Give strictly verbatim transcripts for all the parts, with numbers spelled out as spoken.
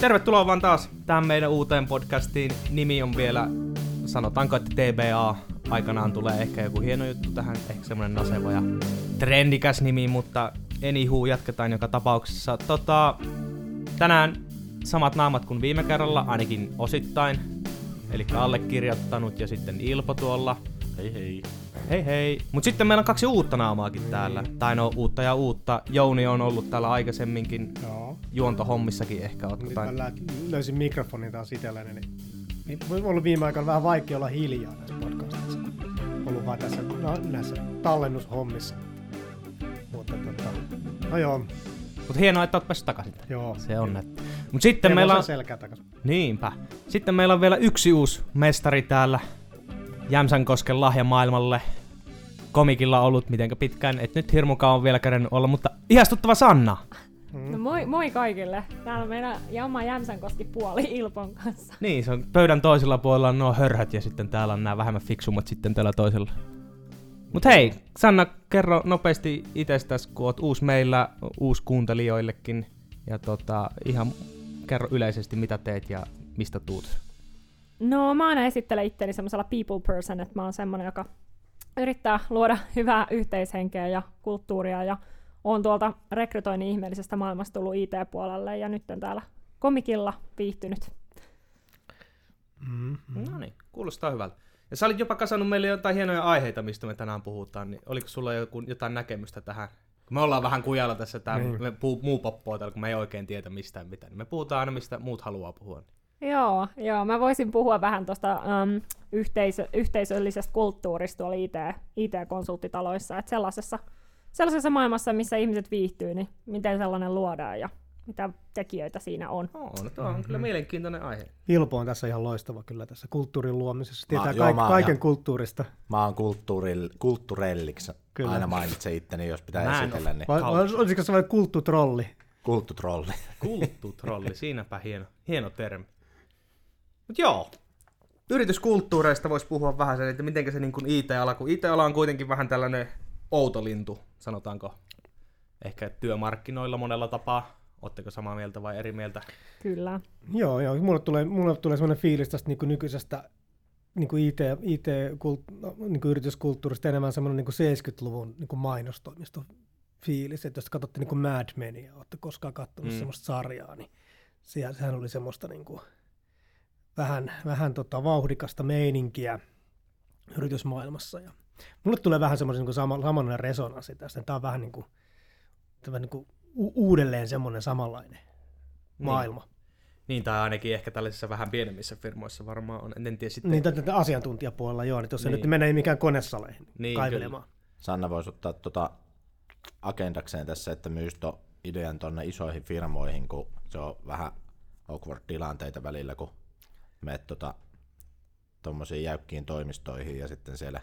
Tervetuloa vaan taas tähän meidän uuteen podcastiin. Nimi on vielä, sanotaanko, että T B A. Aikanaan tulee ehkä joku hieno juttu tähän, ehkä semmonen naseva ja trendikäs nimi, mutta anywho, jatketaan joka tapauksessa. Tota, tänään samat naamat kuin viime kerralla, ainakin osittain. Elikkä allekirjoittanut ja sitten Ilpo tuolla. Hei hei. Hei hei. Mut sitten meillä on kaksi uutta naamaakin täällä. Tai no uutta ja uutta. Jouni on ollut täällä aikaisemminkin. Joo. Juontohommissakin ehkä. Nyt tain... mä löysin mikrofonin taas itselläni. Niin... niin, on ollut viime aikoina vähän vaikea olla hiljaa näissä podcastissa. Ollut vaan tässä, no, näissä tallennushommissa. Mutta tota... no joo. Mut hienoa, että oot päässyt takaisin. Joo. Se on, että... mut sitten meillä on... selkää takaisin. Niinpä. Sitten meillä on vielä yksi uusi mestari täällä. Jämsänkosken lahja maailmalle. Komikilla ollut mitenkä pitkään, et nyt hirmukaan on vielä kädennyt olla, mutta ihastuttava Sanna! No moi, moi kaikille! Täällä on meidän Jamma Jämsänkoski puoli Ilpon kanssa. Niin, se on pöydän toisella puolella on nuo hörhöt ja sitten täällä on nämä vähemmän fiksummat sitten täällä toisella. Mut hei, Sanna, kerro nopeasti itsestäs, kun oot uusi meillä, uusi kuuntelijoillekin. Ja tota, ihan kerro yleisesti mitä teet ja mistä tuut. No, mä aina esittelen itteni semmoisella people person, että mä oon semmoinen, joka yrittää luoda hyvää yhteishenkeä ja kulttuuria, ja oon tuolta rekrytoinnin ihmeellisestä maailmasta tullut I T-puolelle, ja nyt on täällä komikilla viihtynyt. Mm-hmm. No niin, kuulostaa hyvältä. Ja sä olit jopa kasannut meille jotain hienoja aiheita, mistä me tänään puhutaan, niin oliko sulla joku, jotain näkemystä tähän? Me ollaan vähän kujalla tässä, tää mm. me puu, muu poppoo täällä, kun me ei oikein tiedä mistään mitään. Me puhutaan aina, mistä muut haluaa puhua. Joo, joo, mä voisin puhua vähän tuosta um, yhteisö, yhteisöllisestä kulttuurista tuolla I T, I T-konsulttitaloissa, että sellaisessa, sellaisessa maailmassa, missä ihmiset viihtyy, niin miten sellainen luodaan ja mitä tekijöitä siinä on. Oo, no tuo on mm-hmm. kyllä mielenkiintoinen aihe. Ilpo on tässä ihan loistava kyllä tässä kulttuurin luomisessa, tietää mä, kaik- joo, kaiken ihan, kulttuurista. Mä oon kulttuurelliksi, kyllä. Aina mainitsen itteni, jos pitää mä esitellä. Niin. Vai, olisiko sellainen kulttutrolli? Kulttutrolli. Kulttutrolli, siinäpä hieno, hieno termi. Mut joo, yrityskulttuureista voisi puhua vähän sen, että mitenkä se niin kuin I T-ala, kun I T-ala on kuitenkin vähän tällainen outo lintu, sanotaanko, ehkä työmarkkinoilla monella tapaa. Ootteko samaa mieltä vai eri mieltä? Kyllä. Joo, joo. Mulle tulee, mulle tulee sellainen fiilis tästä niin kuin nykyisestä niin kuin I T, I T, niin kuin yrityskulttuurista enemmän semmoinen niin kuin seitsemänkymmentäluvun niin kuin mainostoimisto fiilis. Että jos katsotte niin kuin Mad Menia, ootte koskaan katsonut mm. semmoista sarjaa, niin sehän oli semmoista... niin kuin vähän, vähän tota vauhdikasta meininkiä yritysmaailmassa. Ja mulle tulee vähän semmoinen niin sama, samanlainen resonanssi tästä. Tämä on vähän niin kuin, tämä niin kuin u- uudelleen semmoinen samanlainen maailma. Niin. Niin, tai ainakin ehkä tällaisissa vähän pienemmissä firmoissa varmaan on. En tiedä sitten... Niin, tätä asiantuntijapuolella joo, niin tuossa niin. Nyt menee mikään konesaleihin niin, kaivelemaan. Kyllä. Sanna voisi ottaa tuota agendakseen tässä, että myös tuon idean tuonne isoihin firmoihin, kun se on vähän awkward-tilanteita välillä, kun menet tuommoisiin tota, jäykkiin toimistoihin ja sitten siellä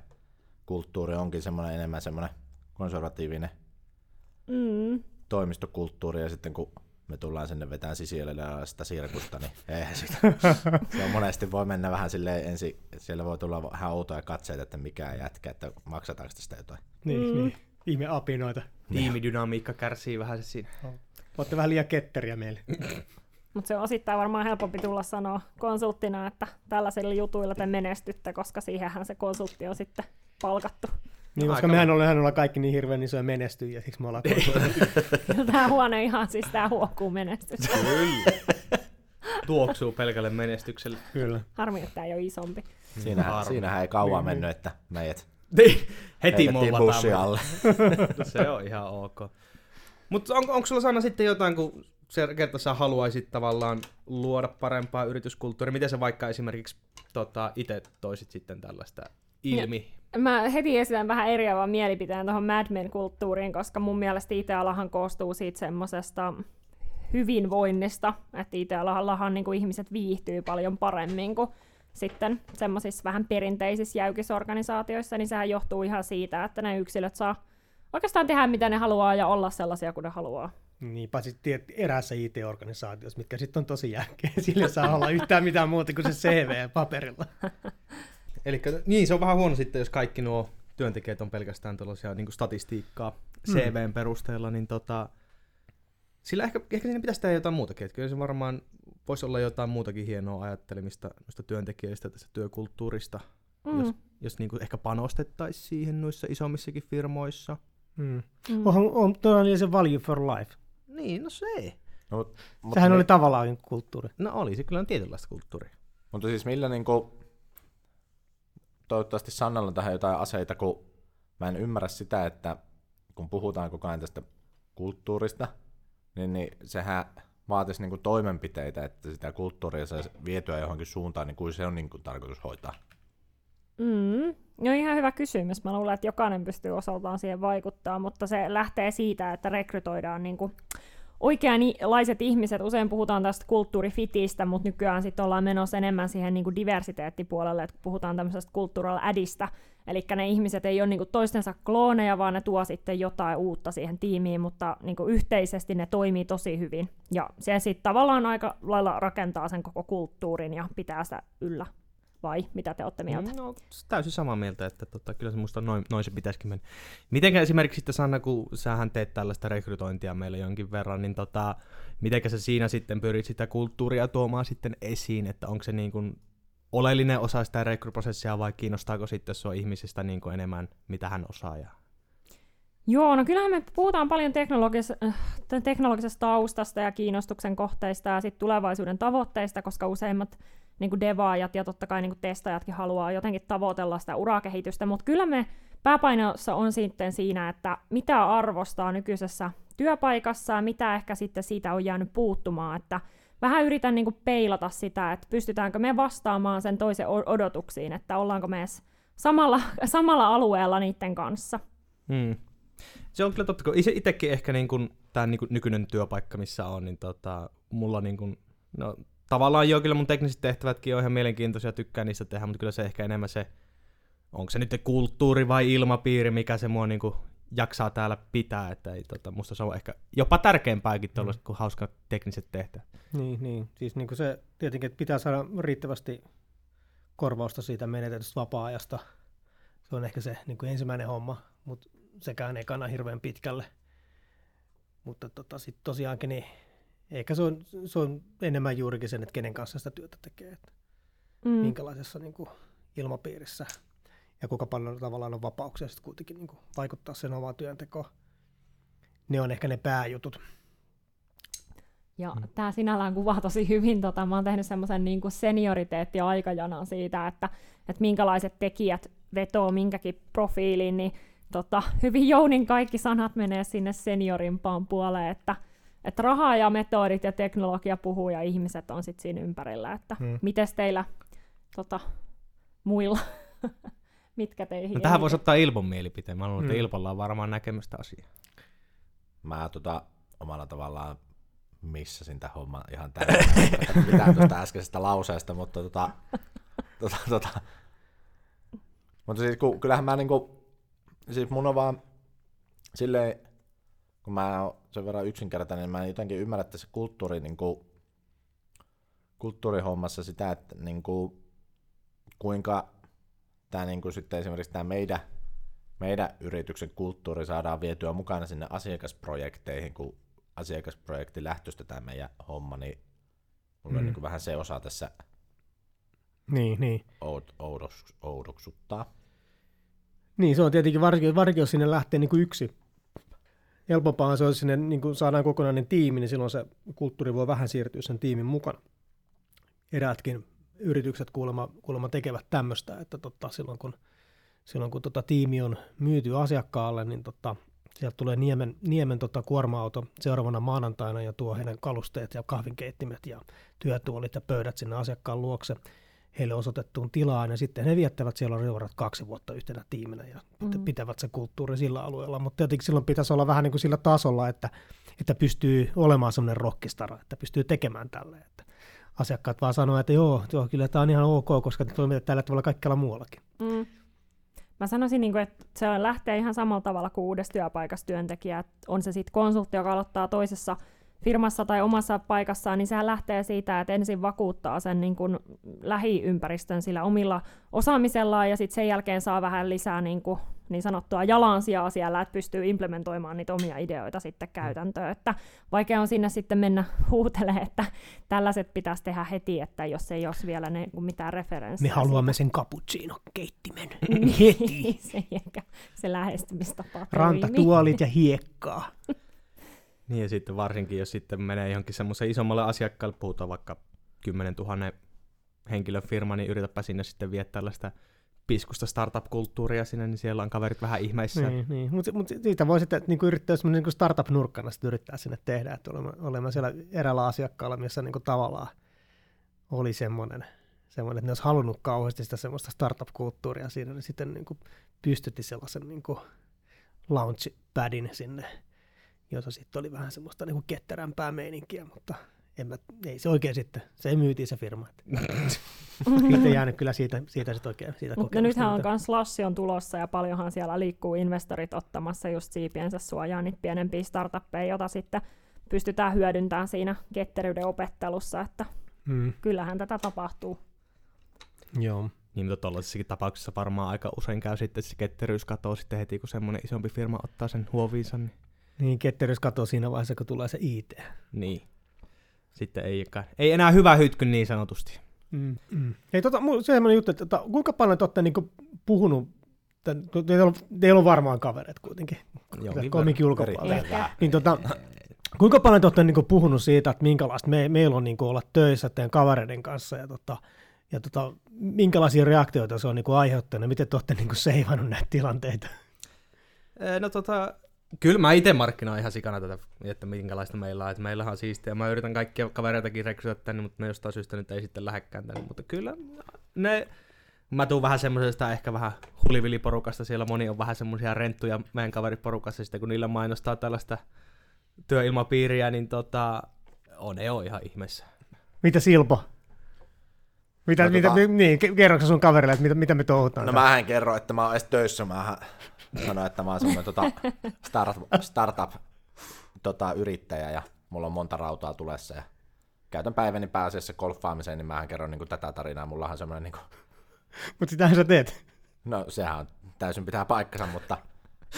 kulttuuri onkin semmoinen enemmän semmoinen konservatiivinen mm. toimistokulttuuri ja sitten kun me tullaan sinne vetään sisielellä sitä sirkusta, niin eihän sitä. Se on monesti voi mennä vähän silleen ensin, siellä voi tulla vähän outoja katseita, että mikä ei jätkä, että maksataanko sitä jotain. Niin, mm. niin. Ihme apinoita. Tiimidynamiikka kärsii vähän siinä. Olette vähän liian ketteriä meille. Mutta se on osittain varmaan helpompi tulla sanoa konsulttina, että tällaisilla jutuilla te menestytte, koska siihenhän se konsultti on sitten palkattu. Niin, koska mehän ollaan, ollaan kaikki niin hirveän isoja menestyjiä, siksi me ollaan konsulttina. Tämä huone ihan siis tämä huokkuu menestystä. Tuoksuu pelkälle menestykselle. Kyllä. Harmi, että tämä ei ole isompi. Siinähän, siinähän ei kauan mennyt, että meidät heti mollataan alle. Se on ihan ok. Mutta on, onko sulla Sanna sitten jotain, kun... se kerta sä haluaisit tavallaan luoda parempaa yrityskulttuuria. Miten sä vaikka esimerkiksi tota, itse toisit sitten tällaista ilmi? Ja, mä heti esitän vähän eriävän mielipiteen tuohon Mad Men-kulttuuriin, koska mun mielestä I T-alahan koostuu siitä semmosesta hyvinvoinnista, että I T-alahan niin kuin ihmiset viihtyy paljon paremmin kuin sitten semmoisissa vähän perinteisissä jäykisorganisaatioissa, niin sehän johtuu ihan siitä, että ne yksilöt saa oikeastaan tehdä mitä ne haluaa ja olla sellaisia kuin ne haluaa. Niin, paitsi eräässä I T-organisaatiossa, mitkä sitten on tosi jälkeen. Sille saa olla yhtään mitään muuta kuin se C V-paperilla. Elikkä, niin, se on vähän huono sitten, jos kaikki nuo työntekijät on pelkästään tuollaisia niin kuin statistiikkaa C V:n mm. perusteella, niin tota, sillä ehkä, ehkä siinä pitäisi tehdä jotain muutakin. Että kyllä se varmaan voisi olla jotain muutakin hienoa ajattelemista noista työntekijöistä, tästä työkulttuurista, mm. jos, jos niinku ehkä panostettaisiin siihen noissa isommissakin firmoissa. Mm. Mm. Onhan on, on se value for life. Niin, no se. No, sehän oli ne... tavallaan kulttuuri. No oli, se kyllä on tietynlaista kulttuuria. Mutta siis millä niinku... Toivottavasti Sannalla on tähän jotain aseita, kun mä en ymmärrä sitä, että kun puhutaan koko ajan tästä kulttuurista, niin, niin sehän vaatisi niinku toimenpiteitä, että sitä kulttuuria saisi vietyä johonkin suuntaan, niin kuin se on niinku tarkoitus hoitaa. Mm. No ihan hyvä kysymys. Mä luulen, että jokainen pystyy osaltaan siihen vaikuttaa, mutta se lähtee siitä, että rekrytoidaan niinku oikeanlaiset ihmiset. Usein puhutaan tästä kulttuurifitistä, mutta nykyään sitten ollaan menossa enemmän siihen niinku diversiteettipuolelle, että puhutaan tämmöisestä cultural addista. Eli ne ihmiset ei ole niinku toistensa klooneja, vaan ne tuo sitten jotain uutta siihen tiimiin, mutta niinku yhteisesti ne toimii tosi hyvin. Ja se sitten tavallaan aika lailla rakentaa sen koko kulttuurin ja pitää sitä yllä. Vai mitä te olette mieltä? No, täysin samaa mieltä, että tota, kyllä se musta noin, noin se pitäisikin mennä. Mitenkä esimerkiksi sitten Sanna, kun sähän teet tällaista rekrytointia meillä jonkin verran, niin tota, mitenkä sä siinä sitten pyrit sitä kulttuuria tuomaan sitten esiin, että onko se niin kuin oleellinen osa sitä rekryprosessia vai kiinnostaako sitten sua ihmisistä niin kuin enemmän, mitä hän osaa? Ja... Joo, no kyllähän me puhutaan paljon teknologis- teknologisesta taustasta ja kiinnostuksen kohteista ja sitten tulevaisuuden tavoitteista, koska useimmat niin kuin devaajat ja totta kai niin kuin testaajatkin haluaa jotenkin tavoitella sitä urakehitystä, mutta kyllä me pääpainossa on sitten siinä, että mitä arvostaa nykyisessä työpaikassa ja mitä ehkä sitten siitä on jäänyt puuttumaan, että vähän yritän niin kuin peilata sitä, että pystytäänkö me vastaamaan sen toisen odotuksiin, että ollaanko me edes samalla, samalla alueella niiden kanssa. Hmm. Se on kyllä totta, kun itsekin ehkä niin kuin tämä niin kuin nykyinen työpaikka, missä on, niin tota, mulla niin kuin, no, tavallaan joo, kyllä mun tekniset tehtävätkin on ihan mielenkiintoisia, tykkään niistä tehdä, mutta kyllä se ehkä enemmän se, onko se nyt kulttuuri vai ilmapiiri, mikä se mua niinku jaksaa täällä pitää, että ei, tota, musta se on ehkä jopa tärkeämpääkin tuollaiset mm. kuin hauskat tekniset tehtävät. Niin, niin. Siis niinku se tietenkin, että pitää saada riittävästi korvausta siitä menetetystä vapaa-ajasta, se on ehkä se niinku ensimmäinen homma, mutta sekään ei kanna hirveän pitkälle, mutta tota, sitten tosiaankin niin, eikä se on, se on enemmän juurikin sen, että kenen kanssa sitä työtä tekee, että mm. minkälaisessa niin kuin, ilmapiirissä ja kuinka paljon tavallaan on vapauksia sitten kuitenkin niin kuin, vaikuttaa sen omaan työntekoon. Ne on ehkä ne pääjutut. Ja mm. tämä sinällään kuvaa tosi hyvin. Tota, mä oon tehnyt semmoisen niin kuin senioriteettiaikajanan siitä, että, että minkälaiset tekijät vetoo minkäkin profiiliin, niin tota, hyvin jounin kaikki sanat menee sinne seniorimpaan puoleen, että Että rahaa ja metodit ja teknologia puhuu ja ihmiset on sitten siinä ympärillä, että hmm. mites teillä tota, muilla, mitkä teihin? No, tähän voisi ottaa Ilpon mielipiteen, mä luulen, hmm. että Ilpolla on varmaan näkemystä asiaa. Mä tota, omalla tavallaan missasin tämän homman ihan täysin, mitä tuosta äskeisestä lauseesta, mutta tota, tota, tota. Mutta siis kun, kyllähän mä niinku, siis mun on vaan silleen, kun mä oon sen verran yksinkertainen, niin mä en jotenkin ymmärrä tässä kulttuuri, niin kuin, kulttuurihommassa sitä, että niin kuin, kuinka tämä, niin kuin sitten esimerkiksi tämä meidän, meidän yrityksen kulttuuri saadaan vietyä mukana sinne asiakasprojekteihin, kun asiakasprojekti lähtöistä tämä meidän homma, niin mulla mm. on niin kuin vähän se osa tässä niin, niin. Oudoks, oudoksuttaa. Niin, se on tietenkin varsinkin, varsinkin jos sinne lähtee niin kuin yksi. Helpompaa se on, sinne niin kun saadaan kokonainen tiimi, niin silloin se kulttuuri voi vähän siirtyä sen tiimin mukana. Eräätkin yritykset kuulemma, kuulemma tekevät tämmöistä, että totta, silloin kun, silloin kun tota, tiimi on myyty asiakkaalle, niin tota, sieltä tulee Niemen, niemen tota, kuorma-auto seuraavana maanantaina ja tuo heidän kalusteet ja kahvinkeittimet ja työtuolit ja pöydät sinne asiakkaan luokse heille osoitettuun tilaan, ja sitten he viettävät siellä rivarat kaksi vuotta yhtenä tiiminä ja mm. pitävät se kulttuuri sillä alueella, mutta tietenkin silloin pitäisi olla vähän niin kuin sillä tasolla, että, että pystyy olemaan semmoinen rockistara, että pystyy tekemään tälleen. Että asiakkaat vaan sanoo, että joo, joo, kyllä tämä on ihan ok, koska te toimitaan tällä tavalla kaikkialla muuallakin. Mm. Mä sanoisin, että se lähtee ihan samalla tavalla kuin uudessa työpaikassa työntekijä, että on se sitten konsultti, joka aloittaa toisessa firmassa tai omassa paikassaan, niin sehän lähtee siitä, että ensin vakuuttaa sen niin kuin lähiympäristön sillä omilla osaamisellaan ja sitten sen jälkeen saa vähän lisää niin kuin niin sanottua jalansijaa siellä, että pystyy implementoimaan niitä omia ideoita sitten käytäntöön. Että vaikea on sinne sitten mennä huutelemaan, että tällaiset pitäisi tehdä heti, että jos ei olisi vielä ne, mitään referenssiä. Me haluamme sitä. Sen cappuccino-keittimen heti. Se, se lähestymistapa. Rantatuolit ja hiekkaa. Niin ja sitten varsinkin, jos sitten menee johonkin semmoisen isommalle asiakkaalle, puhutaan vaikka kymmenentuhannen henkilöfirma, niin yritäpä sinne sitten viedä tällaista piskusta startup-kulttuuria sinne, niin siellä on kaverit vähän ihmeissä. Niin, niin. mutta mut siitä voi sitten niin yrittää semmoinen niin startup-nurkkana sitten yrittää sinne tehdä, että olemme siellä eräällä asiakkaalla, missä niin tavallaan oli semmoinen, semmoinen, että ne olisi halunnut kauheasti sitä semmoista startup-kulttuuria siinä, niin sitten niin pystytti sellaisen niin launchpadin sinne, jossa sitten oli vähän semmoista niin ketterämpää meininkiä, mutta en mä, ei se oikein sitten, se ei myytiin se firma. Niitä ei jäänyt kyllä siitä, siitä sitten oikein. Siitä no nythän on myös Slash on tulossa ja paljonhan siellä liikkuu investorit ottamassa just siipiensä suojaan niitä pienempiä startuppeja, jota sitten pystytään hyödyntämään siinä ketteryyden opettelussa, että hmm. kyllähän tätä tapahtuu. Joo. Niin, mutta tuollaisessakin tapauksessa varmaan aika usein käy sitten, että se ketteryys katoo sitten heti, kun semmoinen isompi firma ottaa sen huoviinsa. Niin, niin ketteryys katoo siinä vaiheessa, kun tulee se I T. Niin. Sitten ei, ei enää hyvä hytky niin sanotusti. Mm. Mm. Hei, tota, semmoinen juttu, että tota, kuinka paljon te olette niinku puhunut, teillä on, teillä on varmaan kavereet kuitenkin, komikin ulkopuolella, niin tota, kuinka paljon te olette niinku puhunut siitä, että minkälaista me, meillä on niinku olla töissä teidän kavereiden kanssa ja, tota, ja tota, minkälaisia reaktioita se on niinku aiheuttanut, miten te olette niinku seivannut näitä tilanteita? No tota... Kyllä mä itse markkinaan ihan sikana tätä, että minkälaista meillä on, että meillähän on siistiä. Mä yritän kaikkia kavereitakin rekrytä tänne, mutta ne jostain syystä nyt ei sitten lähdekään tänne, mutta kyllä ne, mä tuun vähän semmoisesta ehkä vähän huliviliporukasta, siellä moni on vähän semmoisia renttuja meidän kaveriporukassa, sitten kun niillä mainostaa tällaista työilmapiiriä, niin tota, on ei oo ihan ihmeessä. Mitä Silpo? Mitä, no, mitä, tota... niin, kerroksä sun kaverille, että mitä, mitä me touhutaan? No mä en kerro, että mä oon edes töissä, mä sanoin, että mä oon semmoinen tota, startup-yrittäjä tota, ja mulla on monta rautaa tulessa ja käytän päiväni pääasiassa golfaamiseen, niin mä kerron niin tätä tarinaa, mulla on semmoinen... Niin mutta sitähän sä teet. No sehän on, täysin pitää paikkansa, mutta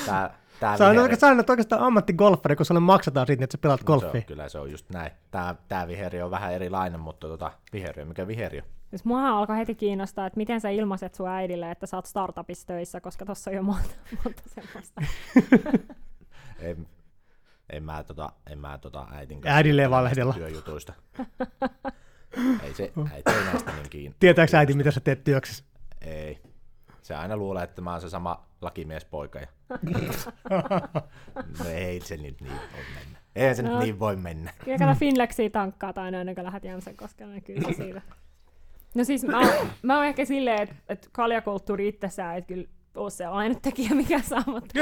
tää... tää sä viheri... olet oikeastaan ammattigolfari, kun sulle maksataan siitä, että sä pelaat golfia. No, kyllä se on just näin. Tää, tää viheriö on vähän erilainen, mutta tota, viheriö, mikä viheriö? Siis muahan alkoi heti kiinnostaa, että miten sä ilmaiset sun äidille, että sä oot startupissa töissä, koska tossa on jo monta, monta semmoista. en, en mä, tota, en mä tota äitin kanssa äidilleen vaan lehdellä työjutuista. Ei se äiti ei näistä niin kiinnostaa. Tietääks äiti, mitä sä teet työksessä? Ei. Se aina luulee, että mä oon se sama lakimiespoika. Ja... no ei se nyt niin voi mennä. Ei se no, nyt niin voi mennä. Kyllä kato Finlexia tankkaat aina ennen kuin lähdet Jämsänkoskelle, niin kyllä siitä. No siis mä, mä oon ehkä silleen, että et kaljakulttuuri itsessään, että kyllä ole se ainut tekijä, mikä saa, mutta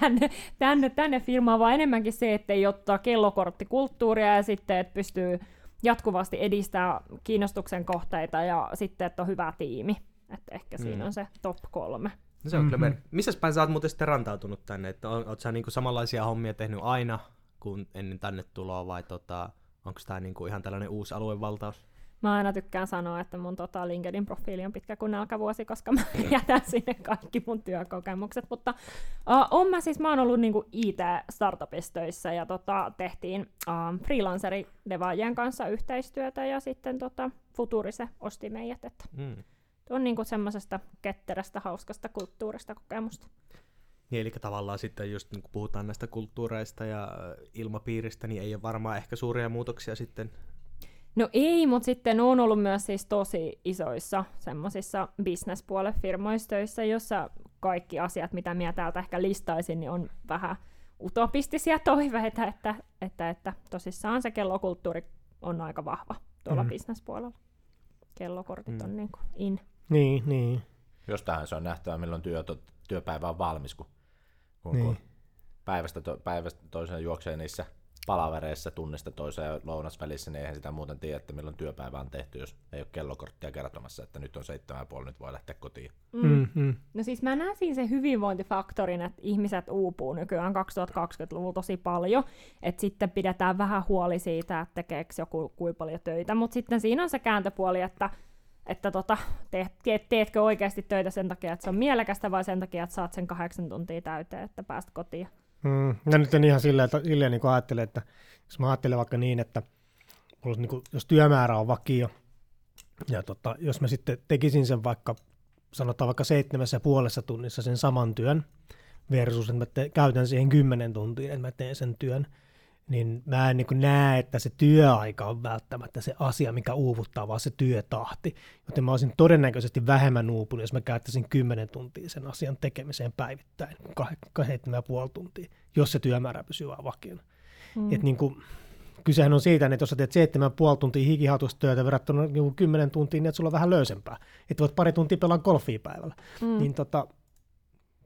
tänne, tänne, tänne firmaan, vaan enemmänkin se, että ei ottaa kellokorttikulttuuria ja sitten, että pystyy jatkuvasti edistää kiinnostuksen kohteita ja sitten, että on hyvä tiimi. Että ehkä mm. siinä on se top kolme. No se on mm-hmm. kyllä. Missäs päin sä oot muuten sitten rantautunut tänne? Että oot sä niinku samanlaisia hommia tehnyt aina kuin ennen tänne tuloa vai tota, onko tää niinku ihan tällainen uusi aluevaltaus? Mä aina tykkään sanoa, että mun tota LinkedIn-profiili on pitkä kuin nälkävuosi, koska mä jätän sinne kaikki mun työkokemukset, mutta uh, on mä siis, mä oon ollut niinku I T-startupissa töissä ja tota, tehtiin uh, freelanceridevaajien kanssa yhteistyötä ja sitten tota, Futurise osti meidät, että mm. on niinku semmoisesta ketterästä, hauskasta kulttuurista kokemusta. Niin, eli tavallaan sitten just niin kun puhutaan näistä kulttuureista ja ilmapiiristä, niin ei ole varmaan ehkä suuria muutoksia sitten. No ei, mutta sitten on ollut myös siis tosi isoissa semmoisissa businesspuolen firmoissa töissä, jossa kaikki asiat, mitä minä täältä ehkä listaisin, niin on vähän utopistisia toiveita, että, että, että tosissaan se kellokulttuuri on aika vahva tuolla mm. businesspuolella. Kellokortit mm. on niin kuin in. Niin, niin. Jostainhan se on nähtävä, milloin työ, työpäivä on valmis, kun, kun, niin. kun päivästä, to, päivästä toiseen juoksee niissä palavereissa tunnista toiseen ja lounasvälissä, niin eihän sitä muuten tiedä, että milloin työpäivä on tehty, jos ei ole kellokorttia kertomassa, että nyt on seitsemän ja puoli, nyt voi lähteä kotiin. Mm. Mm. No siis mä näen siinä sen hyvinvointifaktorin, että ihmiset uupuu nykyään kaksituhattakaksikymmentäluvulla tosi paljon, että sitten pidetään vähän huoli siitä, että tekeekö joku kuinka paljon töitä, mutta sitten siinä on se kääntöpuoli, että että tota, te, te, teetkö oikeasti töitä sen takia, että se on mielekästä, vai sen takia, että saat sen kahdeksan tuntia täyteen, että pääst kotiin. Mm, ja nyt on ihan silleen, silleen niin kuin ajattelee, että jos mä ajattelen vaikka niin, että niin kuin, jos työmäärä on vakio, ja tota, jos mä sitten tekisin sen vaikka, sanotaan vaikka seitsemässä ja puolessa tunnissa sen saman työn, versus että mä te, käytän siihen kymmenen tuntia, että mä teen sen työn, niin mä en niin kuin näe, että se työaika on välttämättä se asia, mikä uuvuttaa, vaan se työtahti. Joten mä olisin todennäköisesti vähemmän uupunut, jos mä käyttäisin kymmenen tuntia sen asian tekemiseen päivittäin, seitsemän pilkku viisi tuntia, jos se työmäärä pysyy vaan vakiona. Mm. Että niin kuin, kysehän on siitä, että jos sä teet seitsemän pilkku viisi tuntia hikihatusta työtä verrattuna kymmenen tuntia, niin että sulla on vähän löysempää. Että voit pari tuntia pelaa golfia päivällä. Mm. Niin tota,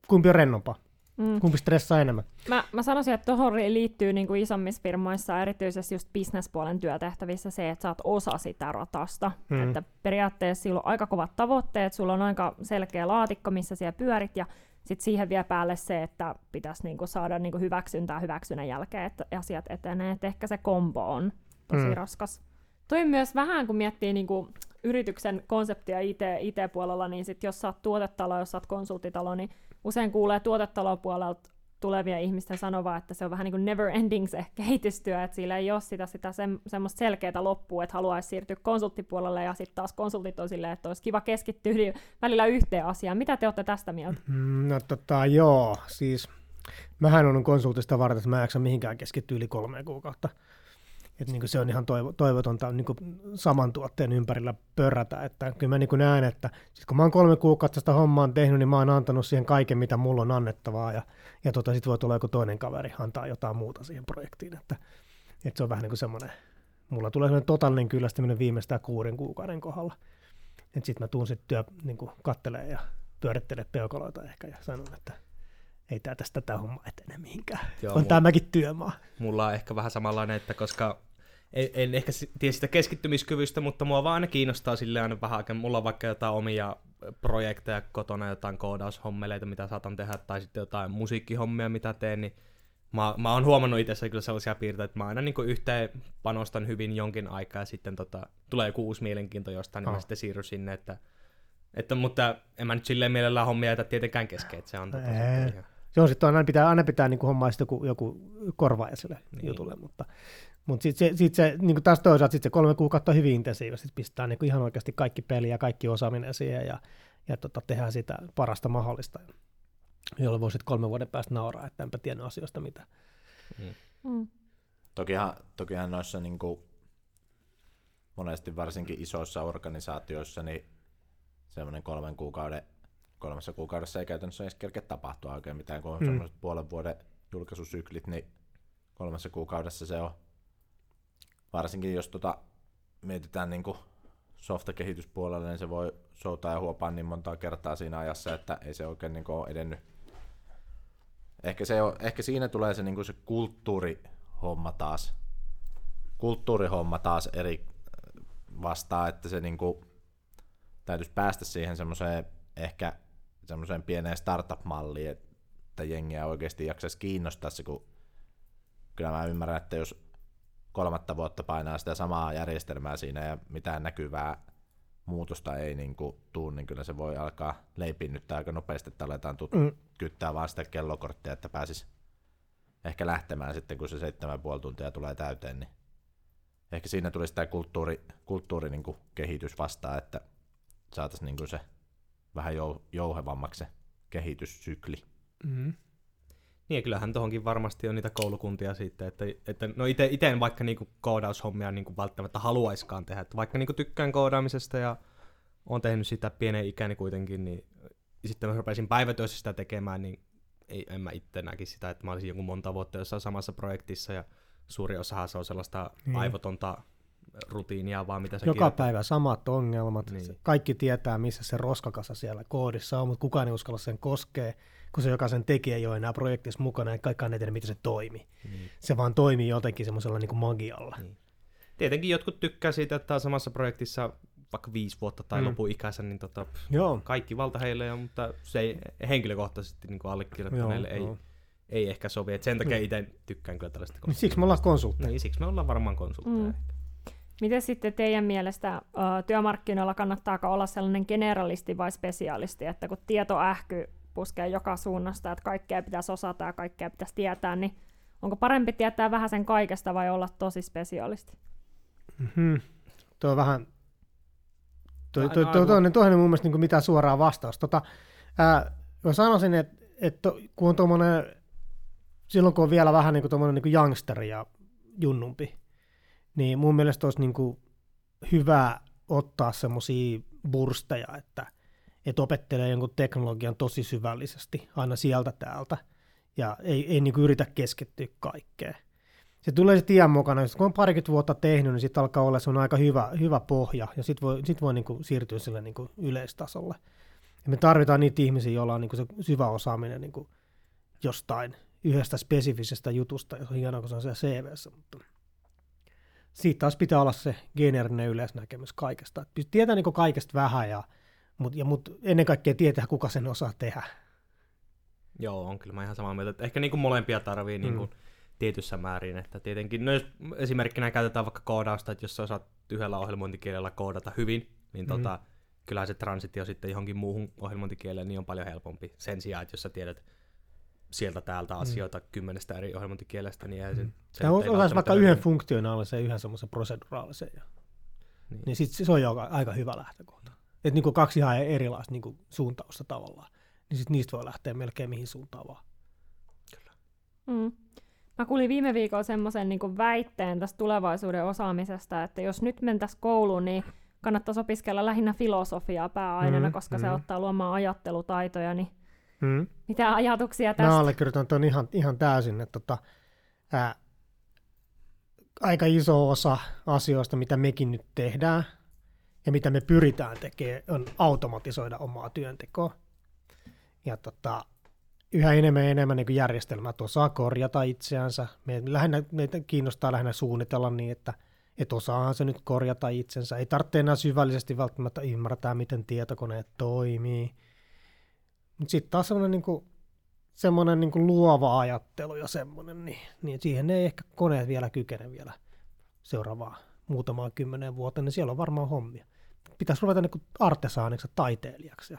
kumpi on rennompaa? Mm. Kumpi stressaa enemmän? Mä, mä sanoisin, että tuohon liittyy niin kuin isommissa firmoissa, erityisesti just bisnespuolen työtehtävissä se, että sä oot osa sitä ratasta. Mm. Että periaatteessa sillä on aika kovat tavoitteet, sulla on aika selkeä laatikko, missä siellä pyörit, ja sitten siihen vie päälle se, että pitäisi niin kuin saada niin kuin hyväksyntää hyväksynnän jälkeen, että asiat etenee. Että ehkä se kombo on tosi mm. raskas. Toi myös vähän, kun miettii niin kuin yrityksen konseptia I T, I T-puolella, niin sit jos sä oot tuotetalo, jos sä oot konsulttitalo, niin usein kuulee tuotetalon puolelta tulevia ihmisten sanovaa, että se on vähän niin kuin never ending se kehitystyö, että sillä ei ole sitä, sitä sem, semmoista selkeää loppua, että haluaisi siirtyä konsulttipuolelle, ja sitten taas konsultit on silleen, että olisi kiva keskittyä välillä yhteen asiaan. Mitä te olette tästä mieltä? No tota joo, siis mähän on konsultista varten, että mä en jaksa mihinkään keskittyä yli kolme kuukautta. Et niin kuin se on ihan toivo, toivotonta niin kuin saman tuotteen ympärillä pörrätä. Että kyllä mä niin kuin näen, että sit kun mä oon kolme kuukautta sitä hommaa tehnyt, niin mä oon antanut siihen kaiken, mitä mulla on annettavaa. Ja, ja tota, sitten voi tulla joku toinen kaveri antaa jotain muuta siihen projektiin. Että, että se on vähän niin kuin semmoinen, mulla tulee semmoinen totaalinen kyllästyminen viimeistään kuuden kuukauden kohdalla. Että sitten mä tuun sitten työ niin kuin kattelee ja pyörittelee peukaloita ehkä ja sanon, että ei tää tästä tätä hommaa etene mihinkään. Joo, on tämäkin työmaa. Mulla on ehkä vähän samanlainen, että koska en, en ehkä tiedä sitä keskittymiskyvystä, mutta mua vaan aina kiinnostaa silleen aina vähän aikaa. Mulla on vaikka jotain omia projekteja kotona, jotain koodaushommeleita, mitä saatan tehdä, tai sitten jotain musiikkihommia, mitä teen, niin mä, mä oon huomannut itsessä kyllä sellaisia piirteitä, että mä aina niin kuin yhteen panostan hyvin jonkin aikaa, ja sitten tota, tulee joku uusi mielenkiinto jostain, niin oh. mä sitten siirryn sinne, että, että mutta en mä nyt silleen mielellään hommia jätä tietenkään kesken, että se antaa tosiaan. Se on sitten aina pitää, aina pitää niinku hommaa joku, joku korvaaja sille niin. jutulle, mutta, mutta sitten se, sit se niinku taas toisaalta sit se kolme kuukautta on hyvin intensiivistä, sit pistää niinku ihan oikeasti kaikki peli ja kaikki osaaminen siihen ja, ja tota, tehdään sitä parasta mahdollista, jolloin voi sitten kolmen vuoden päästä nauraa, että enpä tiennyt asioista mitään. Mm. Mm. Tokihan, tokihan noissa niinku, monesti varsinkin isoissa organisaatioissa niin semmoinen kolmen kuukauden kolmessa kuukaudessa ei käytännössä edes kerkeä tapahtua oikein mitään, kun on mm. semmoiset puolen vuoden julkaisusyklit, niin kolmessa kuukaudessa se on. Varsinkin jos tota, mietitään niin kuin softakehityspuolella, niin se voi soutaa ja huopaa niin monta kertaa siinä ajassa, että ei se oikein niin kuin ole edennyt. Ehkä, se on, ehkä siinä tulee se, niin kuin se kulttuurihomma taas. Kulttuurihomma taas eri vastaa, että se niin kuin, täytyisi päästä siihen semmoiseen ehkä semmoiseen pieneen startup-malliin, että jengiä oikeasti jaksaisi kiinnostaa se, kun kyllä mä ymmärrän, että jos kolmatta vuotta painaa sitä samaa järjestelmää siinä ja mitään näkyvää muutosta ei niin kuin tuu, niin kyllä se voi alkaa leipiinnyttää aika nopeasti, että aletaan tut- mm. kyttää vaan sitä kellokorttia, että pääsisi ehkä lähtemään sitten, kun se seitsemän puoli tuntia tulee täyteen, niin ehkä siinä tulisi tämä kulttuuri, kulttuuri niin kuin kehitys vastaan, että saataisiin niin kuin se vähän jou- jouhevammaksi se kehityssykli. Mm-hmm. Niin ja kyllähän tohonkin varmasti on niitä koulukuntia sitten, että, että no ite, ite en vaikka niinku koodaushommia niinku välttämättä haluaiskaan tehdä, että vaikka niinku tykkään koodaamisesta ja olen tehnyt sitä pienen ikäni kuitenkin, niin sitten mä rupesin päivätöissä sitä tekemään, niin ei, en mä itse näkisi sitä, että mä olisin jonkun monta vuotta jossain samassa projektissa ja suuri osahan se on sellaista mm. aivotonta rutiinia vaan, mitä se joka kirjoittaa. Päivä samat ongelmat. Niin. Kaikki tietää, missä se roskakasa siellä koodissa on, mutta kukaan ei uskalla sen koskea, kun se jokaisen tekijä ei ole enää projektissa mukana, ja kaikkaan ei tiedä, miten se toimii. Niin. Se vaan toimii jotenkin semmoisella niin kuin magialla. Niin. Tietenkin jotkut tykkää siitä, että on samassa projektissa vaikka viisi vuotta tai mm. lopun ikänsä, niin tota, joo. kaikki valta heille on, mutta se ei henkilökohtaisesti niin kuin allekirjoittaneille joo, ei... Joo. ei ehkä sovi. Et sen takia itse tykkään kyllä tällaista konsulttia. Siksi me ollaan konsultteja. Niin, siksi me ollaan varmaan konsultteja. Mm. Miten sitten teidän mielestä työmarkkinoilla kannattaako olla sellainen generalisti vai spesialisti, että kun tietoähky puskee joka suunnasta, että kaikkea pitäisi osata ja kaikkea pitäisi tietää, niin onko parempi tietää vähän sen kaikesta vai olla tosi spesialisti? Mm-hmm. Tuo on vähän... Tuo, tuo, tuo, tuo, tuo on mun mielestä niin mitään suoraa vastausta. Tota, ää, mä sanoisin, että et kun on tuommoinen, silloin kun on vielä vähän niin kuin tuommoinen niin kuin youngster ja junnumpi, niin mun mielestä olisi niin kuin hyvä ottaa semmoisia bursteja, että et opettelee jonkun teknologian tosi syvällisesti aina sieltä täältä ja ei, ei niin kuin yritä keskittyä kaikkeen. Se tulee se tien mukana, kun on parikymmentä vuotta tehnyt, niin sitten alkaa olla se on aika hyvä, hyvä pohja, ja sitten voi, sit voi niinku siirtyä sille niinku yleistasolle. Ja me tarvitaan niitä ihmisiä, joilla on niinku se syvä osaaminen niinku jostain yhdestä spesifisestä jutusta, ja se on hienoa, kun se on siellä C V:ssä. Mutta siitä taas pitää olla se geneerinen yleisnäkemys kaikesta. Et tietää niinku kaikesta vähän, ja, mutta ja, mut ennen kaikkea tietää, kuka sen osaa tehdä. Joo, on kyllä mä ihan samaa mieltä. Et ehkä niinku molempia tarvii... Niinku... Mm. tietyssä määrin, että tietenkin, no jos esimerkkinä käytetään vaikka koodausta, että jos sä osaat yhdellä ohjelmointikielellä koodata hyvin, niin mm-hmm. tota, kyllähän se transitio sitten johonkin muuhun ohjelmointikieleen niin on paljon helpompi sen sijaan, että jos sä tiedät sieltä täältä asioita mm-hmm. kymmenestä eri ohjelmointikielestä, niin ei se... Mm-hmm. se osaisi vaikka yhden hyvin. Funktionaalisen ja yhden semmoisen proseduraalisen, ja... niin, niin sitten se on jo aika hyvä lähtökohta. Että niin kaksi ihan erilaista niin suuntausta tavallaan, niin sitten niistä voi lähteä melkein mihin suuntaan vaan. Kyllä. Mm. Mä kuulin viime viikolla semmoisen niin väitteen tästä tulevaisuuden osaamisesta, että jos nyt mentäisiin kouluun, niin kannattaisi opiskella lähinnä filosofiaa pääaineena, mm, koska mm. se ottaa luomaan ajattelutaitoja. Niin mm. mitä ajatuksia tästä? Mä allekirjoitan tuon ihan, ihan täysin, että tota, ää, aika iso osa asioista, mitä mekin nyt tehdään ja mitä me pyritään tekemään, on automatisoida omaa työntekoa. Ja tota... Yhä enemmän ja enemmän niin järjestelmät osaa korjata itseänsä. Meitä, lähinnä, meitä kiinnostaa lähinnä suunnitella niin, että et osaahan se nyt korjata itsensä. Ei tarvitse enää syvällisesti välttämättä ymmärtää, miten tietokoneet toimii. Mutta sitten taas semmoinen niin semmoinen niin luova ajattelu ja semmoinen, niin, niin siihen ei ehkä koneet vielä kykene vielä seuraavaan muutamaan kymmeneen vuoteen, niin siellä on varmaan hommia. Pitäisi ruveta niin artesaaniksi ja taiteilijaksi ja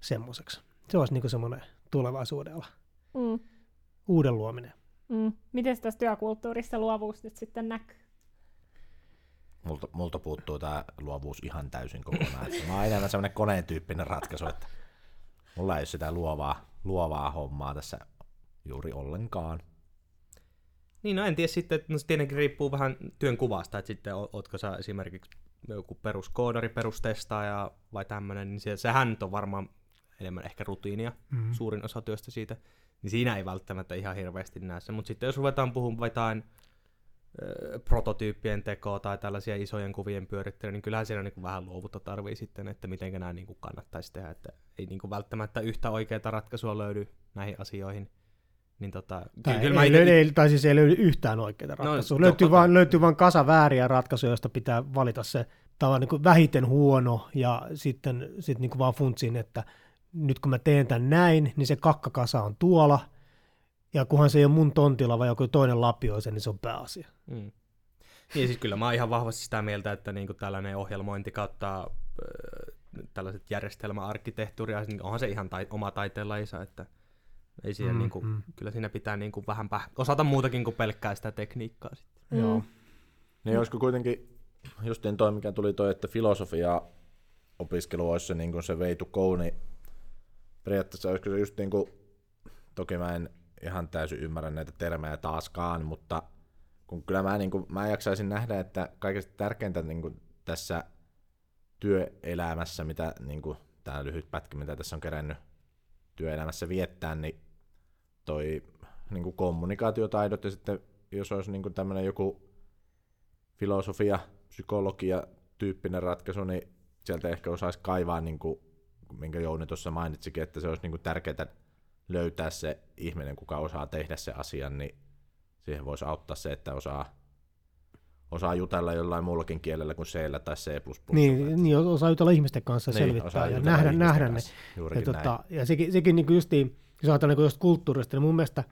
semmoiseksi. Se olisi niin semmoinen... tulevaisuudella. Mm. Uuden luominen. Mm. Miten tässä työkulttuurissa luovuus nyt sitten näkyy? Multa, multa puuttuu tämä luovuus ihan täysin kokonaan. Mä oon enemmän sellainen koneen tyyppinen ratkaisu, että mulla ei ole sitä luovaa, luovaa hommaa tässä juuri ollenkaan. Niin, no en tiedä sitten, no se tietenkin riippuu vähän työn kuvasta, että sitten ootko sä esimerkiksi joku peruskoodari, perustestaaja vai tämmöinen, niin se, sehän nyt on varmaan enemmän ehkä rutiinia, mm-hmm. suurin osa työstä siitä, niin siinä ei välttämättä ihan hirveästi näe se. Mutta sitten jos ruvetaan puhumaan jotain ö, prototyyppien tekoa tai tällaisia isojen kuvien pyörittelyä, niin kyllähän siinä niinku vähän luovuutta tarvii sitten, että miten nämä niinku kannattaisi tehdä. Että ei niinku välttämättä yhtä oikeaa ratkaisua löydy näihin asioihin. Niin tota, tai, kyllä ei, ite... ei, tai siis ei löydy yhtään oikeaa ratkaisua. No, löytyy, vaan, löytyy vaan kasa vääriä ratkaisuja, joista pitää valita se tavallaan niinku vähiten huono ja sitten sit niinku vaan funtsiin, että nyt kun mä teen tämän näin, niin se kakkakasa on tuolla, ja kunhan se ei ole mun tontilla, vai joku toinen lapioi sen, niin se on pääasia. Mm. Ja siis kyllä mä oon ihan vahvasti sitä mieltä, että niinku tällainen ohjelmointi kautta äh, tällaiset järjestelmäarkkitehtuuria, niin onhan se ihan tai, oma taiteenlajinsa, että ei siinä mm, niinku, mm. kyllä siinä pitää niinku vähän pä- osata muutakin kuin pelkkää sitä tekniikkaa. Sitten. Mm. Joo. Niin olisiko kuitenkin, justiin toi mikä tuli toi, että filosofia-opiskelu olisi se, niin se way to go, niin periaatteessa olisiko se just niin kuin, toki mä en ihan täysin ymmärrä näitä termejä taaskaan, mutta kun kyllä mä, niin kuin, mä jaksaisin nähdä, että kaikista tärkeintä niin kuin tässä työelämässä, mitä niin kuin, tämä lyhyt pätkä, mitä tässä on kerännyt työelämässä viettää, niin toi niin kuin kommunikaatiotaidot ja sitten jos olisi niin kuin tämmöinen joku filosofia, psykologia tyyppinen ratkaisu, niin sieltä ehkä osaisi kaivaa niin kuin minkä Jouni tuossa mainitsikin, että se olisi niinku tärkeää löytää se ihminen, kuka osaa tehdä se asian, niin siihen voisi auttaa se, että osaa, osaa jutella jollain muullakin kielellä kuin C:llä tai C plus plus. Niin, niin osaa jutella ihmisten kanssa niin, selvittää ja nähdä, nähdä ne. Ja, tota, ja sekin, sekin niinku justiin, jos ajatellaan niinku just kulttuurista, niin mun mielestä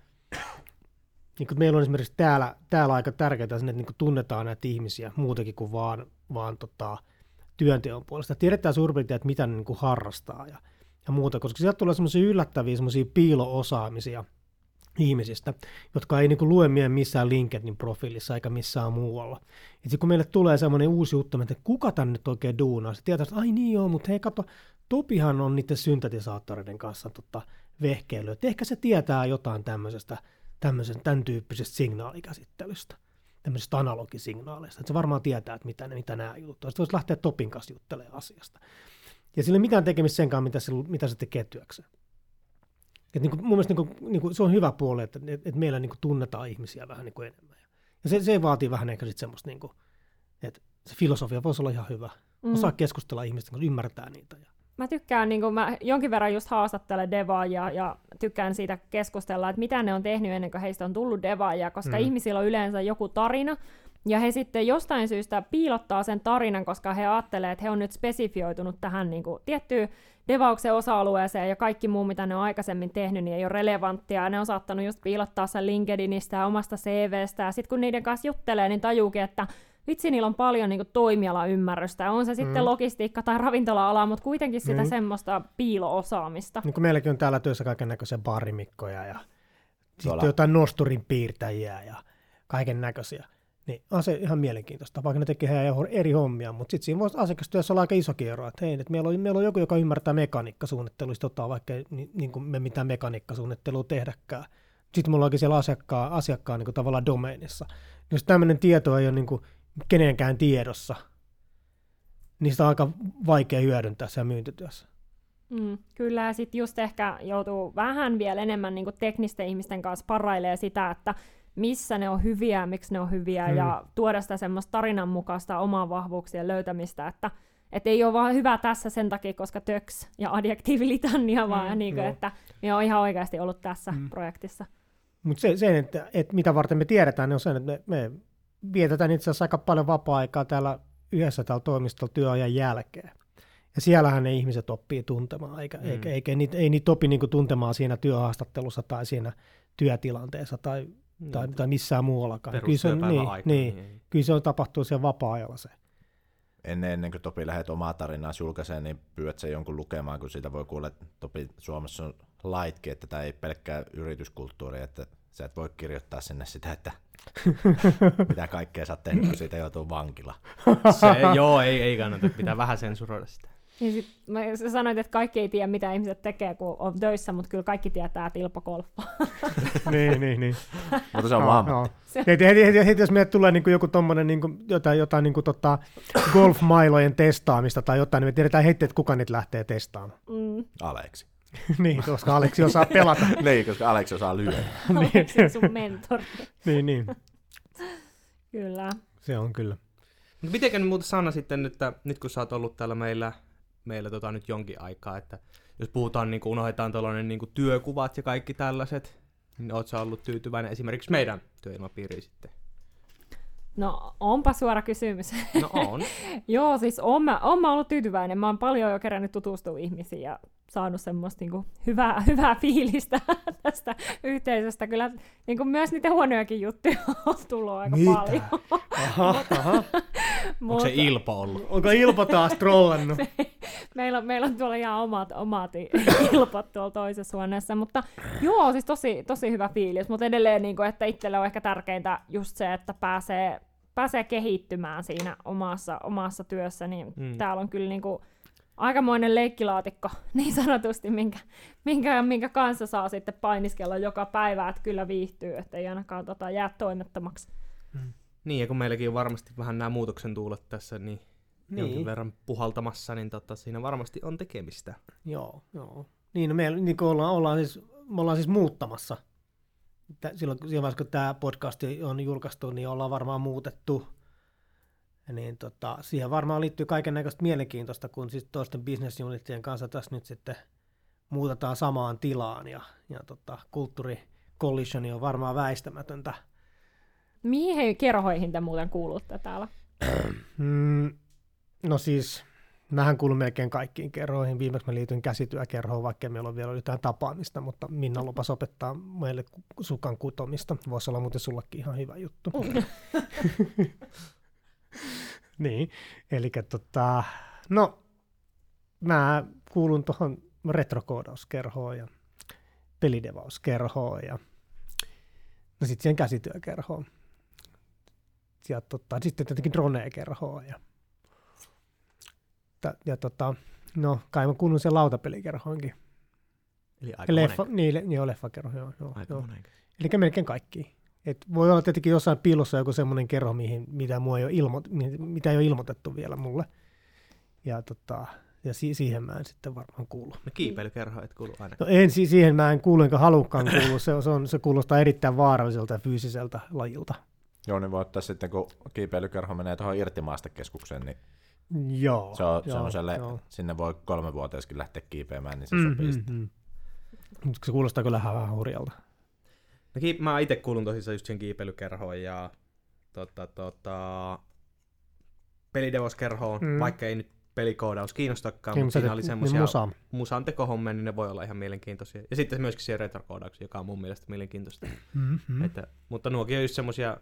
niin kuin meillä on esimerkiksi täällä, täällä aika tärkeää sen, että niin kuin tunnetaan näitä ihmisiä muutenkin kuin vaan, vaan tota, työnteon puolesta. Tiedetään suurin piirtein, että mitä ne niin kuin harrastaa ja, ja muuta, koska sieltä tulee semmoisia yllättäviä semmoisia piilo-osaamisia ihmisistä, jotka ei niin kuin lue missään LinkedInin profiilissa eikä missään muualla. Et sit, kun meille tulee semmoinen uusi juttu, että kuka tän nyt oikein duunaa, se tietää, että ai niin joo, mutta hei kato, Topihan on niiden syntetisaattoreiden kanssa tota, vehkeilyä, että ehkä se tietää jotain tämmöisestä, tämmöisen, tämän tyyppisestä signaalikäsittelystä, tämmöisestä analogisignaaleista, että se varmaan tietää, että mitä, mitä nämä jutut on. Sitten voisi lähteä Topin kanssa juttelemaan asiasta. Ja sillä ei mitään tekemistä sen kanssa, mitä se, mitä se tekee työkseen. Et niin kuin, mun mielestä niin kuin, niin kuin, se on hyvä puoli, että, että meillä niin kuin, tunnetaan ihmisiä vähän niin kuin enemmän. Ja se, se vaatii vähän ehkä sitten semmoista, niin kuin, että se filosofia voisi olla ihan hyvä. Osaa mm. keskustella ihmisten kanssa, ymmärtää niitä. Ja mä tykkään, niin kun mä jonkin verran just haastattelen devaajia ja tykkään siitä keskustella, että mitä ne on tehnyt ennen kuin heistä on tullut devaajia, koska mm. ihmisillä on yleensä joku tarina, ja he sitten jostain syystä piilottaa sen tarinan, koska he ajattelee, että he on nyt spesifioitunut tähän niin kun tiettyyn devauksen osa-alueeseen, ja kaikki muu, mitä ne on aikaisemmin tehnyt, niin ei ole relevanttia, ja ne on saattanut just piilottaa sen LinkedInistä ja omasta C V:stä, ja sitten kun niiden kanssa juttelee, niin tajuukin, että vitsi, niillä on paljon niin kuin toimialaymmärrystä. On se sitten mm. logistiikka tai ravintola-ala, mutta kuitenkin sitä mm. semmoista piilo-osaamista. Niin kuin meilläkin on täällä työssä kaikennäköisiä baarimikkoja ja sitten jotain nosturin piirtäjiä ja kaikennäköisiä. Niin on se ihan mielenkiintoista, vaikka ne tekee heidän eri hommia, mutta sitten siinä voisi asiakastyössä olla aika iso ero, että hei, että meillä on, meillä on joku, joka ymmärtää mekaniikkasuunnitteluista, ottaa vaikka niin, niin kuin me mitään mekaniikkasuunnittelua tehdäkään. Sitten me ollaankin siellä asiakkaan, asiakkaan niin kuin tavallaan domeenissa. Jos tämmöinen tieto ei ole niin kuin kenenkään tiedossa, niin sitä on aika vaikea hyödyntää siellä myyntityössä. Mm, kyllä, ja sitten just ehkä joutuu vähän vielä enemmän niin kuin teknisten ihmisten kanssa parailemaan sitä, että missä ne on hyviä, miksi ne on hyviä, mm. ja tuoda sitä semmoista tarinan mukaista omaa vahvuuksien löytämistä, että et ei ole vaan hyvä tässä sen takia, koska töks ja adjektiivi litania, vaan mm, niin kuin, no. että me on ihan oikeasti ollut tässä mm. projektissa. Mutta se, se että, että mitä varten me tiedetään, niin on sen, että me, me vietetään itse asiassa aika paljon vapaa-aikaa täällä yhdessä täällä toimistolla työajan jälkeen. Ja siellähän ne ihmiset oppii tuntemaan, eikä, mm. eikä, eikä niitä, ei niitä opi niinku tuntemaan siinä työhaastattelussa tai siinä työtilanteessa tai, mm. tai, tai missään muuallakaan. Kyllä se, on, niin, niin, niin. Kyllä se on, tapahtuu siellä vapaa-ajalla se. Ennen, ennen kuin Topi lähdet omaa tarinaa julkaiseen, niin pyydät sen jonkun lukemaan, kun siitä voi kuulla, että Topi Suomessa on laitkin, että tämä ei pelkkää yrityskulttuuria, että sä et voi kirjoittaa sinne sitä, että mitä kaikkea sä oot tehnyt, kun siitä joutuu vankila. Se, joo, ei, ei kannata, pitää vähän sensuroida sitä. Ja sit, mä, sä sanoit, että kaikki ei tiedä, mitä ihmiset tekee, kun on töissä, mutta kyllä kaikki tietää, että Ilpo golfaa. niin, niin, niin. Mutta se on vaan. No, no. Heti, heti, heti jos meille tulee niin kuin joku tommonen, niin kuin, jotain, jotain niin kuin, tota, golfmailojen testaamista tai jotain, niin me tiedetään heti, että kuka niitä lähtee testaamaan. Mm. Aleksi. niin, koska Aleksi osaa pelata. niin, koska Aleksi osaa lyödä. Aleksi on sun mentori. niin, niin. Kyllä. Se on kyllä. Mutta mitenkä nyt muuta Sanna sitten, että nyt kun sä oot ollut täällä meillä, meillä tota, nyt jonkin aikaa, että jos puhutaan, niin unohdetaan tällainen niin työkuvat ja kaikki tällaiset, niin oot sä ollut tyytyväinen esimerkiksi meidän työilmapiiriin sitten? No, onpa suora kysymys. No on. Joo, siis oon mä, oon mä ollut tyytyväinen. Mä oon paljon jo kerännyt tutustua ihmisiin ja saanut semmoista niinku hyvää, hyvää fiilistä tästä yhteisöstä. Kyllä niinku myös niitä huonojakin juttuja on tullut aika Mitä? paljon. Aha, aha. Onko se Ilpo ollut? Onko Ilpo taas trollannut? meillä, on, meillä on tuolla ihan omat, omat Ilpot tuolla toisessa huoneessa, mutta joo, siis tosi, tosi hyvä fiilis. Mutta edelleen, niinku, että itselle on ehkä tärkeintä just se, että pääsee, pääsee kehittymään siinä omassa, omassa työssä. Niin mm. täällä on kyllä niinku aikamoinen leikkilaatikko, niin sanotusti, minkä, minkä, minkä kanssa saa sitten painiskella joka päivä, että kyllä viihtyy, että ei ainakaan tota, jää toimettomaksi. Mm. Niin, ja kun meilläkin on varmasti vähän nämä muutoksen tuulet tässä, niin, niin. jonkin verran puhaltamassa, niin tota, siinä varmasti on tekemistä. Joo, joo. Niin, no me, niin kun ollaan, ollaan siis, me ollaan siis muuttamassa. Silloin vaiheessa, kun tämä podcast on julkaistu, niin ollaan varmaan muutettu. Niin tota, siihen varmaan liittyy kaiken näköistä mielenkiintoista, kun siis toisten business-unitien kanssa tässä nyt sitten muutetaan samaan tilaan. Ja, ja tota, kulttuuricollisioni on varmaan väistämätöntä. Mihin kerhoihin te muuten kuulutte täällä? No siis, Mähän kuulun melkein kaikkiin kerroihin. Viimeksi mä liityin käsityökerhoon, vaikka meillä on vielä jotain tapaamista, mutta Minna lupasi opettaa meille sukan kutomista. Voisi olla muuten sullekin ihan hyvä juttu. Mm. Niin, eli tota, no, mä kuulun tuohon retrokoodauskerhoon ja pelidevauskerhoon ja no sitten siihen käsityökerhoon. Ja tota, sitten tietenkin drone-kerhoon ja ja tota, no kai mä kuulun sen lautapelikerhoinkin. Eli aika leffa, niin, le, joo, leffakerho, joo. joo, joo. Eli melkein kaikki. Et voi olla tietenkin jossain piilossa joku semmoinen kerho, mihin, mitä, mua ei ole ilmo, mitä ei ole ilmoitettu vielä mulle. Ja, tota, ja si, siihen mä en sitten varmaan kuulu. No kiipeilykerho et kuulu aina. No en, si, siihen mä en kuulu, enkä halukkaan kuulu. Se, se, on, se kuulostaa erittäin vaaralliselta ja fyysiseltä lajilta. Joo, niin voi ottaa sitten, kun kiipeilykerho menee tuohon irtimaastekeskukseen, niin joo, se on joo, sinne voi kolmevuotiaskin lähteä kiipeämään, niin se mm-hmm, sopii sitten. Mm-hmm. Se kuulostaa kyllä vähän hurjalta. No, kiip- mä itse kuulun tosissaan just sen kiipeilykerhoon ja tota, tota, pelidevoskerhoon, mm. vaikka ei nyt pelikoodaus kiinnostakaan, mutta siinä oli semmoisia niin musan tekohommia, niin ne voi olla ihan mielenkiintoisia. Ja sitten myöskin se retrokoodauksia, joka on mun mielestä mielenkiintoista. Mm-hmm. Että, mutta nuokin on just semmoisia.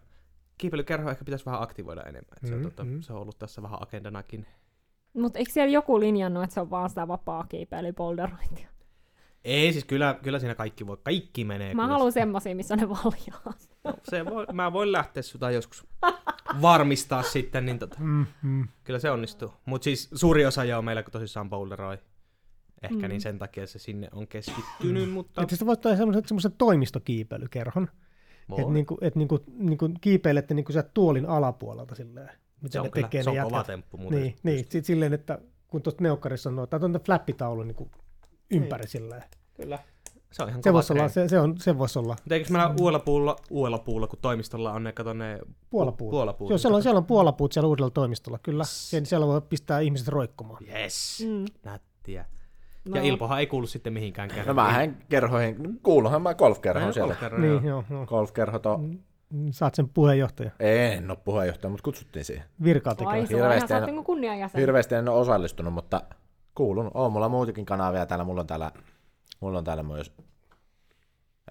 Kiipeilykerho ehkä pitäisi vähän aktivoida enemmän. Mm, se, on, tuota, mm. se on ollut tässä vähän agendanakin. Mutta eikö siellä joku linjannut, että se on vaan sitä vapaa kiipeilyboulderointia? Ei, siis kyllä, kyllä siinä kaikki voi. Kaikki menee. Mä haluan semmosia, missä ne valjaa. No, se voi, mä voin lähteä sitä joskus varmistaa sitten. Niin tota, mm, mm. Kyllä se onnistuu. Mutta siis suuri osa jo meillä, kun tosissaan boulderoi. Ehkä mm. niin sen takia se sinne on keskittynyt. Mm. Mutta että sitä voi tehdä semmoisen toimistokiipeilykerhon. Että niinku, et niinku, niinku kiipeilette niinku sieltä tuolin alapuolelta silleen. Se on, kyllä, tekee, se on kova temppu muuten. Niin, niin sit silleen, että kun tuossa neukkarissa on noita, tuon flappitaulun niinku ympäri niin silleen. Kyllä. Se on ihan kova treeni. Se, se, se voisi olla. Mutta eikö meillä uudella puulla, uudella puulla, kun toimistolla on ne, kato ne puolapuut. puolapuut. Joo, siellä on, siellä on puolapuut siellä uudella toimistolla, kyllä. Siellä, siellä voi pistää ihmiset roikkumaan. Jes, mm. nättiä. No. Ja Ilpohan ei kuulu sitten mihinkään kerhoihin. No mähän kerhoihin, kuuluhan mä golfkerhoon siellä. Golfkerho, niin, joo. joo. Golfkerhot on. Saat sen puheenjohtaja. En ole puheenjohtaja, mutta kutsuttiin siihen. Virkaa tekee. Hirveästi en, hirveästi en ole osallistunut, mutta kuulun. On mulla muutakin kanavia täällä. Mulla on täällä, mulla on täällä myös,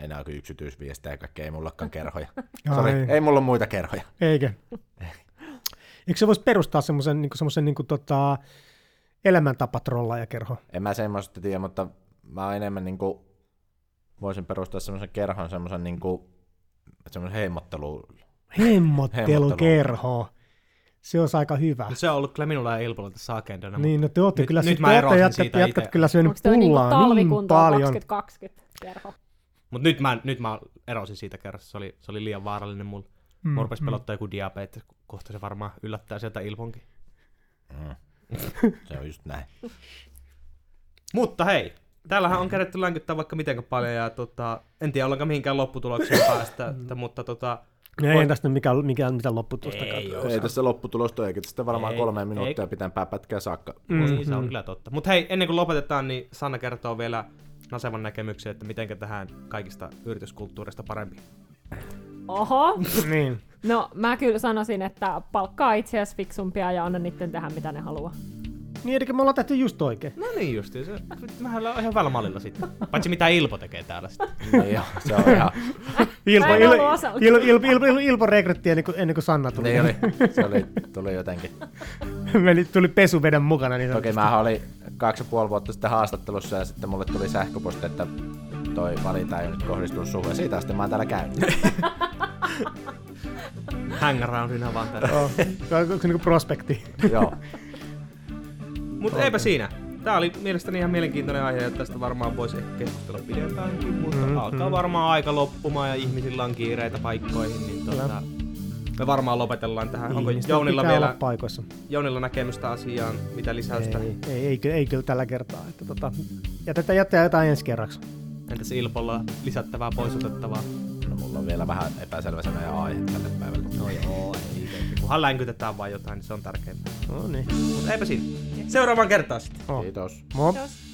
ei nää ole yksityisviestejä ja kaikkea, ei mullakaan kerhoja. Sori, ei. ei mulla ole muita kerhoja. Eikä. Eikö se voisi perustaa semmoisen, niinku, semmoisen niinku, tota, elämäntapatrolla ja kerho. En mä semmoista tiedä, mutta mä enemmän niinku voisin perustaa semmoisen kerhon, semmoisen niinku semmoisen heimottelu. Heimottelukerho. Se on aika hyvä. No se on ollut kyllä minulla ja Ilpolla tässä agendana. Niin, no te ootte nyt, kyllä nyt mä erosin jatkat, siitä jatkat itse. Kyllä syönyt pullaa niin, niin paljon. kaksikymmentä kaksikymmentä kerho. Mut nyt mä, nyt mä erosin siitä kerrasta, se oli, se oli liian vaarallinen mulle. Mm, mä rupes mm. pelottaa joku diabetes, kohta se varmaan yllättää sieltä Ilponkin. Mm. Se on just näin. Mutta hei, täällähän on kerätty länkyttää vaikka mitenkä paljon ja tota, en tiedä ollenkaan mihinkään lopputulokseen päästä, että, mutta tota... Ei voi... tästä mikään, mikään mitään lopputulosta katsotaan. Ei, ei tässä lopputulosta eikä tästä varmaan ei, kolme minuuttia pitempää pätkää saakka. Mm, mm. Se on kyllä totta. Mutta hei, ennen kuin lopetetaan, niin Sanna kertoo vielä Nasevan näkemyksen, että mitenkä tähän kaikista yrityskulttuurista parempi. Oho! Niin. No, mä kyllä sanoisin, että palkkaa itseäsi fiksumpia ja anna niitten tehdä, mitä ne haluaa. Niin, eli me ollaan tehty just oikein. No niin justiin, se mehän ollaan ihan vällä mallilla sitten. Paitsi mitä Ilpo tekee täällä sitten. No joo, se on ihan... Ilpo, il, il, il, il, il, il, Ilpo rekrytti ennen kuin, ennen kuin Sanna tuli. Niin oli, se oli, tuli jotenkin. Meni, tuli pesuveden mukana niin sanotusti. Toki mähän olin kaksi ja puoli vuotta sitten haastattelussa ja sitten mulle tuli sähköposti, että toi valinta ei nyt kohdistunut suhun. Siitä asti mä oon täällä käynyt. Hangaroundina vaan täällä. Oh, onko se niinku prospekti? Joo. Mut eipä siinä. Tää oli mielestäni ihan mielenkiintoinen aihe, ja tästä varmaan voisi ehkä keskustella pidempäänkin, mutta mm-hmm. alkaa varmaan aika loppumaan ja ihmisillä on kiireitä paikkoihin, niin tuota, me varmaan lopetellaan tähän. Onko Jounilla vielä paikoissa? Jounilla näkemystä asiaan, mitä lisäystä? Ei, ei, ei, ei, ei kyllä tällä kertaa. Että tota, jätetään jättää jotain ensi kerraksi. Entäs Ilpolla lisättävää, poisotettavaa? Mulla on vielä vähän epäselvä sana ja aihe tälle päivälle. No joo, ei itse. Kunhan länkytetään vaan jotain, niin se on tärkeää. No niin. Mutta eipä siinä. Seuraavaan kertaan sitten. Oh. Kiitos. Moi. Kiitos.